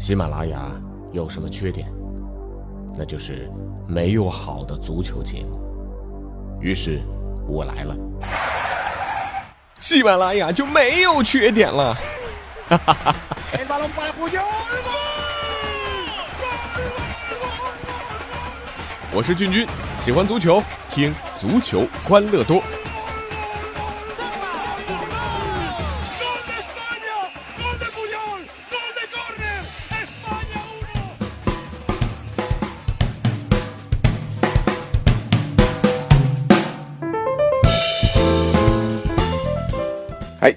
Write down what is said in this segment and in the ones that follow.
喜马拉雅有什么缺点？那就是没有好的足球节目。于是我来了，喜马拉雅就没有缺点了。我是俊君，喜欢足球，听足球欢乐多。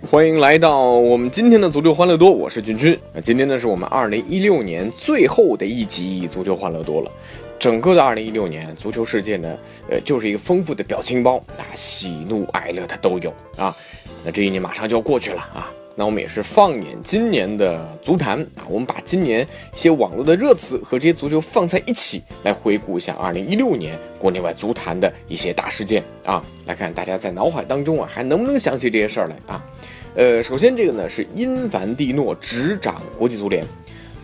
欢迎来到我们今天的足球欢乐多，我是君君。今天呢是我们2016年最后的一集足球欢乐多了。整个的2016年足球世界呢，就是一个丰富的表情包，喜怒哀乐它都有啊。那这一年马上就要过去了啊，那我们也是放眼今年的足坛啊，我们把今年一些网络的热词和这些足球放在一起，来回顾一下2016年国内外足坛的一些大事件啊，来看大家在脑海当中啊还能不能想起这些事儿来啊。首先这个呢是因凡蒂诺执掌国际足联。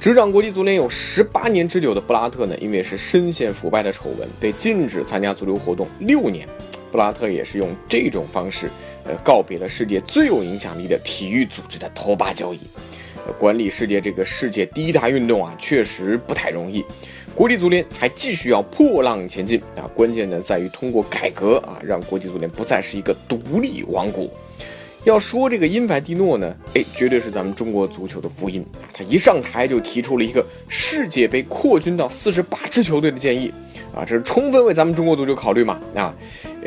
执掌国际足联有18年之久的布拉特呢，因为是深陷腐败的丑闻，被禁止参加足球活动6年。布拉特也是用这种方式告别了世界最有影响力的体育组织的头把交椅。管理这个世界第一大运动啊，确实不太容易。国际足联还继续要破浪前进啊，关键呢在于通过改革啊，让国际足联不再是一个独立王国。要说这个因凡蒂诺呢，绝对是咱们中国足球的福音。他一上台就提出了一个世界杯扩军到48支球队的建议啊，这是充分为咱们中国足球考虑嘛啊，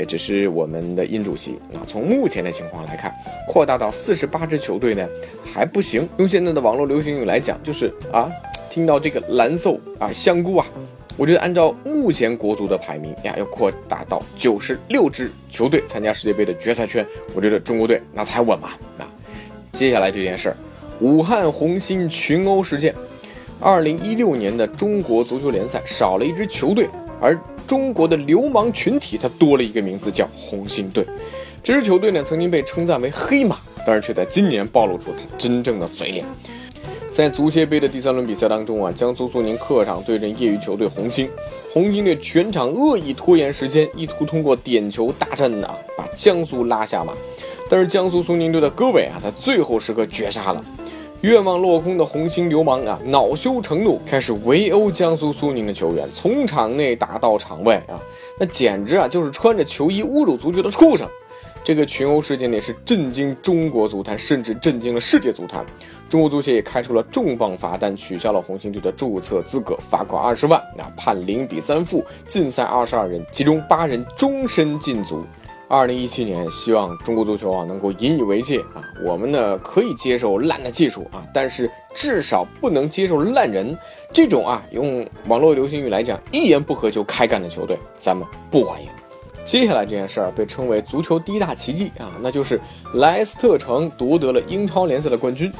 这是我们的殷主席啊。从目前的情况来看，扩大到48支球队呢还不行。用现在的网络流行语来讲，就是啊，听到这个蓝瘦啊、香菇啊，我觉得按照目前国足的排名呀，要扩大到96支球队参加世界杯的决赛圈，我觉得中国队那才稳嘛。那接下来这件事儿，武汉红星群殴事件。2016年的中国足球联赛少了一支球队，而中国的流氓群体它多了一个名字，叫红星队。这支球队呢曾经被称赞为黑马，但是却在今年暴露出它真正的嘴脸。在足协杯的第3轮比赛当中啊，江苏苏宁客场对阵业余球队红星，红星队全场恶意拖延时间，意图通过点球大战啊把江苏拉下马，但是江苏苏宁队的戈伟啊在最后时刻绝杀了。愿望落空的红星流氓啊，恼羞成怒，开始围殴江苏苏宁的球员，从场内打到场外啊，那简直啊就是穿着球衣侮辱足球的畜生。这个群殴事件也是震惊中国足坛，甚至震惊了世界足坛。中国足协也开出了重磅罚单，取消了红星队的注册资格，罚款20万，判0-3负，禁赛22人，其中8人终身禁足。2017年，希望中国足球啊能够引以为戒啊。我们呢可以接受烂的技术啊，但是至少不能接受烂人。这种啊，用网络流行语来讲，一言不合就开干的球队，咱们不欢迎。接下来这件事儿被称为足球第一大奇迹啊，那就是莱斯特城夺得了英超联赛的冠军。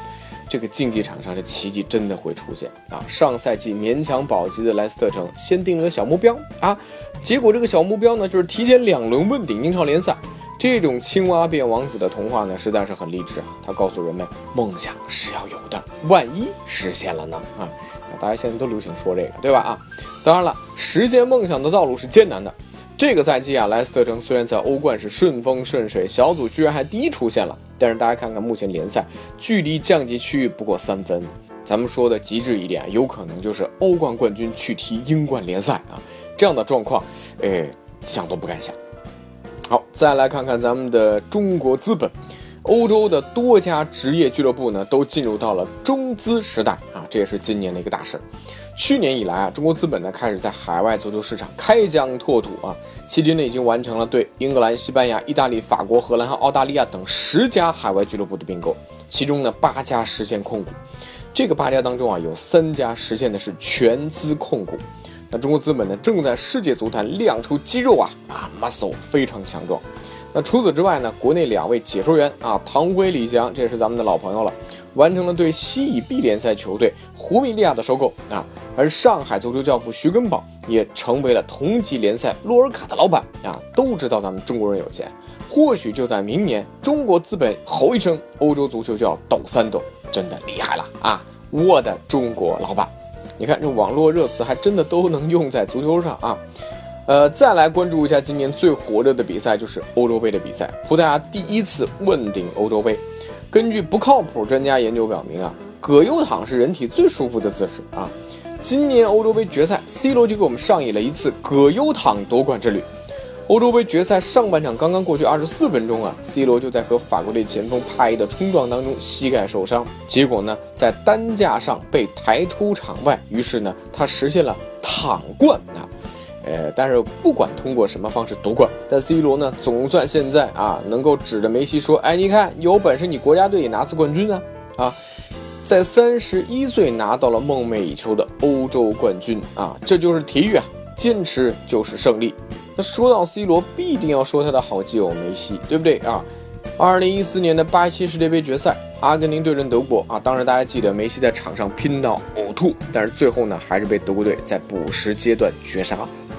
这个竞技场上的奇迹真的会出现啊！上赛季勉强保级的莱斯特城先定了个小目标啊，结果这个小目标呢就是提前2轮问鼎英超联赛。这种青蛙变王子的童话呢实在是很励志啊！他告诉人们，梦想是要有的，万一实现了呢啊！大家现在都流行说这个，对吧啊？当然了，实现梦想的道路是艰难的。这个赛季啊，莱斯特城虽然在欧冠是顺风顺水，小组居然还第1出现了，但是大家看看目前联赛距离降级区域不过3分。咱们说的极致一点，有可能就是欧冠冠军去踢英冠联赛啊，这样的状况想都不敢想。好，再来看看咱们的中国资本。欧洲的多家职业俱乐部呢都进入到了中资时代啊，这也是今年的一个大事。去年以来啊，中国资本呢开始在海外足球市场开疆拓土啊，迄今呢已经完成了对英格兰、西班牙、意大利、法国、荷兰和澳大利亚等10家海外俱乐部的并购，其中呢8家实现控股。这个8家当中啊，有3家实现的是全资控股。那中国资本呢正在世界足坛亮出肌肉啊 muscle 非常强壮。那除此之外呢，国内2位解说员啊，唐辉、李翔，这是咱们的老朋友了，完成了对西乙 B 联赛球队胡米利亚的收购啊，而上海足球教父徐根宝也成为了同级联赛洛尔卡的老板啊。都知道咱们中国人有钱，或许就在明年，中国资本吼一声，欧洲足球就要抖3抖，真的厉害了啊！我的中国老爸。你看这网络热词还真的都能用在足球上啊。再来关注一下今年最火热的比赛，就是欧洲杯的比赛。葡萄牙第一次问鼎欧洲杯。根据不靠谱专家研究表明啊，葛优躺是人体最舒服的姿势啊。今年欧洲杯决赛 ，C 罗就给我们上演了一次葛优躺夺冠之旅。欧洲杯决赛上半场刚刚过去24分钟啊 ，C 罗就在和法国队前锋帕伊的冲撞当中膝盖受伤，结果呢在担架上被抬出场外，于是呢他实现了躺冠啊。但是不管通过什么方式夺冠，但 C 罗呢总算现在啊能够指着梅西说，哎，你看有本事你国家队也拿次冠军啊啊！在31岁拿到了梦寐以求的欧洲冠军啊，这就是体育啊，坚持就是胜利。那说到 C 罗，必定要说他的好基友梅西，对不对啊？2014年的巴西世界杯决赛，阿根廷对阵德国啊，当时大家记得梅西在场上拼到呕吐，但是最后呢还是被德国队在补时阶段绝杀。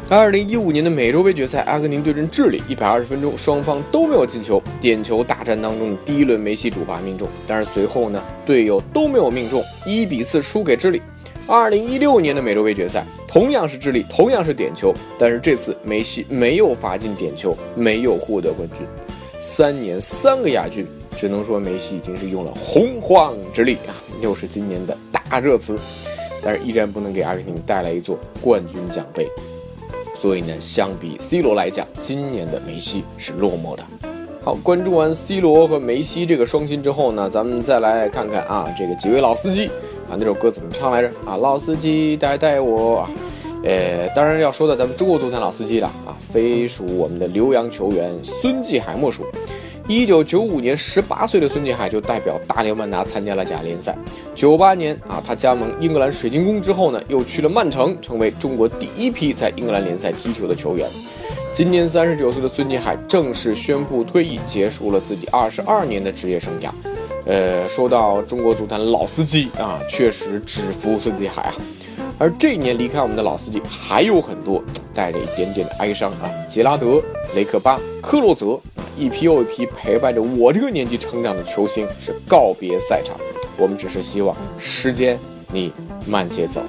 2015年的美洲杯决赛，阿根廷对阵智利，120分钟双方都没有进球，点球大战当中的第一轮梅西主罚命中，但是随后呢队友都没有命中，1-4输给智利。2016年的美洲杯决赛，同样是智利，同样是点球，但是这次梅西没有罚进点球，没有获得冠军。3年3个亚军，只能说梅西已经是用了洪荒之力啊，又是今年的大热词，但是依然不能给阿根廷带来一座冠军奖杯。所以呢，相比 C 罗来讲，今年的梅西是落寞的。好，关注完 C 罗和梅西这个双星之后呢，咱们再来看看啊，这个几位老司机。啊，那首歌怎么唱来着啊？老司机带带我啊，当然要说到咱们中国足坛老司机了啊，非属我们的留洋球员孙继海莫属。1995年18岁的孙继海就代表大连万达参加了甲联赛。98年啊，他加盟英格兰水晶宫之后呢，又去了曼城，成为中国第一批在英格兰联赛踢球的球员。今年39岁的孙继海正式宣布退役，结束了自己22年的职业生涯。说到中国足坛老司机啊，确实只服孙继海啊。而这一年离开我们的老司机还有很多，带着一点点的哀伤啊。杰拉德、雷克巴、克洛泽啊，一批又一批陪伴着我这个年纪成长的球星是告别赛场。我们只是希望时间你慢些走。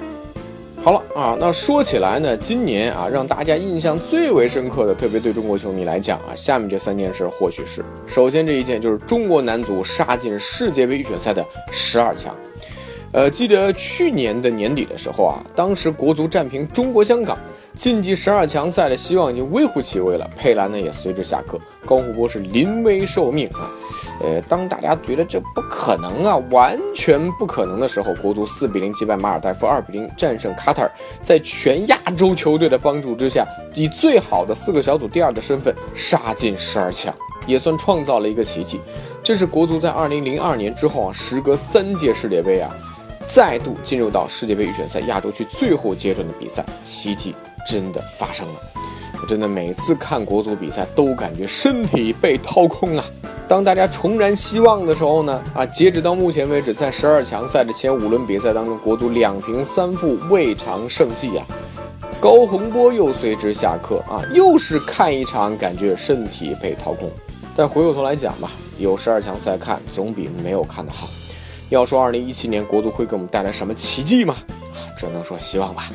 好了啊，那说起来呢，今年啊让大家印象最为深刻的，特别对中国球迷来讲啊，下面这3件事或许是，首先这一件就是中国男足杀进世界杯预选赛的12强。记得去年的年底的时候啊，当时国足战平中国香港，晋级12强赛的希望已经微乎其微了，佩兰呢也随之下课，高洪波是临危受命啊。当大家觉得这不可能啊，完全不可能的时候，国足4-0击败马尔代夫，2-0战胜卡塔尔，在全亚洲球队的帮助之下，以最好的4个小组第2的身份杀进12强，也算创造了一个奇迹。这是国足在2002年之后啊，时隔3届世界杯啊，再度进入到世界杯预选赛亚洲区最后阶段的比赛，奇迹真的发生了。我真的每次看国足比赛都感觉身体被掏空啊。当大家重燃希望的时候呢，啊，截止到目前为止，在12强赛的前5轮比赛当中，国足2平3负未尝胜绩啊。高洪波又随之下课啊，又是看一场感觉身体被掏空。但回过头来讲吧，有12强赛看总比没有看的好。要说2017年国足会给我们带来什么奇迹吗？只能说希望吧。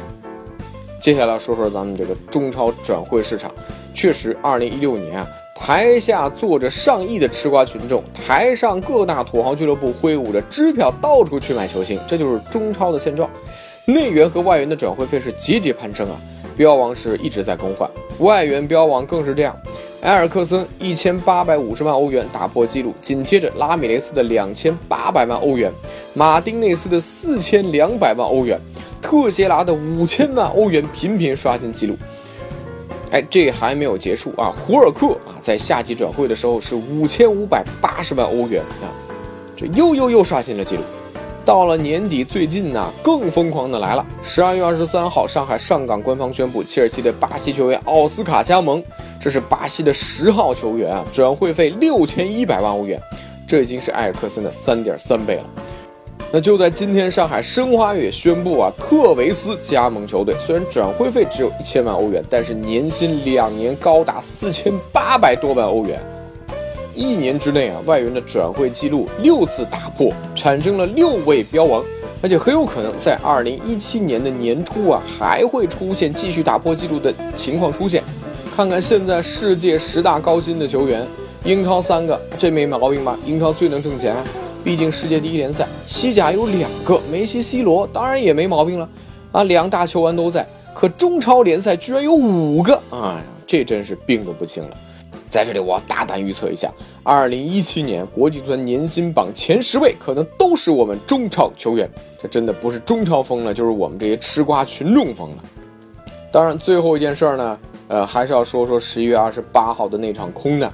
接下来说说咱们这个中超转会市场，确实2016年啊，台下坐着上亿的吃瓜群众，台上各大土豪俱乐部挥舞着支票到处去买球星，这就是中超的现状。内援和外援的转会费是节节攀升啊，标王是一直在更换，外援标王更是这样。埃尔克森$18,500,000打破纪录，紧接着拉米雷斯的$28,000,000，马丁内斯的$42,000,000，特谢拉的$50,000,000频频刷新纪录。哎，这还没有结束啊！胡尔克啊，在夏季转会的时候是$55,800,000啊，这又刷新了纪录。到了年底，最近呢更疯狂的来了。12月23号，上海上港官方宣布切尔西的巴西球员奥斯卡加盟，这是巴西的10号球员啊，转会费$61,000,000，这已经是埃尔克森的3.3倍了。那就在今天，上海申花也宣布啊，特维斯加盟球队。虽然转会费只有$10,000,000，但是年薪2年高达$48,000,000多。1年之内啊，外援的转会记录6次打破，产生了6位标王。而且很有可能在2017年的年初啊，还会出现继续打破纪录的情况出现。看看现在世界10大高薪的球员，英超3个，这没毛病吧？英超最能挣钱，毕竟世界第一联赛。西甲有2个，梅西、C 罗，当然也没毛病了啊，2大球员都在。可中超联赛居然有5个，哎呀，这真是病得不轻了。在这里我要大胆预测一下，2017年国际足坛年薪榜前10位可能都是我们中超球员，这真的不是中超疯了，就是我们这些吃瓜群众疯了。当然最后一件事呢，还是要说11月28号的那场空难。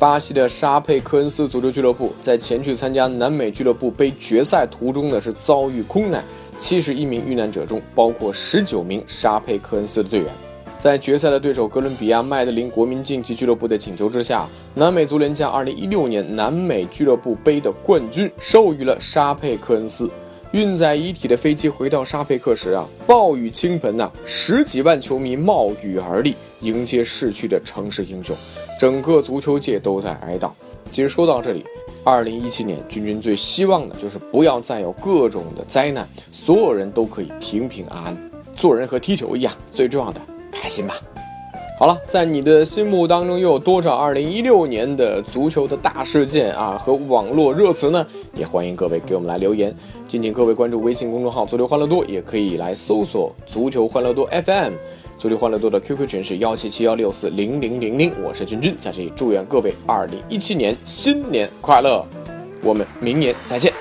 巴西的沙佩科恩斯足球俱乐部在前去参加南美俱乐部杯决赛途中呢，是遭遇空难，71名遇难者中包括19名沙佩科恩斯的队员。在决赛的对手哥伦比亚麦德林国民竞技俱乐部的请求之下，南美足联将2016年南美俱乐部杯的冠军授予了沙佩科恩斯。运载遗体的飞机回到沙佩克时啊，暴雨倾盆啊，10几万球迷冒雨而立，迎接逝去的城市英雄，整个足球界都在哀悼。其实说到这里，2017年君君最希望的就是不要再有各种的灾难，所有人都可以平平安安，做人和踢球一样，最重要的开心吧。好了，在你的心目当中又有多少2016年的足球的大事件啊和网络热词呢？也欢迎各位给我们来留言。敬请各位关注微信公众号足球欢乐多，也可以来搜索足球欢乐多 FM。 足球欢乐多的 QQ 群是17716400000，我是君君，在这里祝愿各位2017年新年快乐，我们明年再见。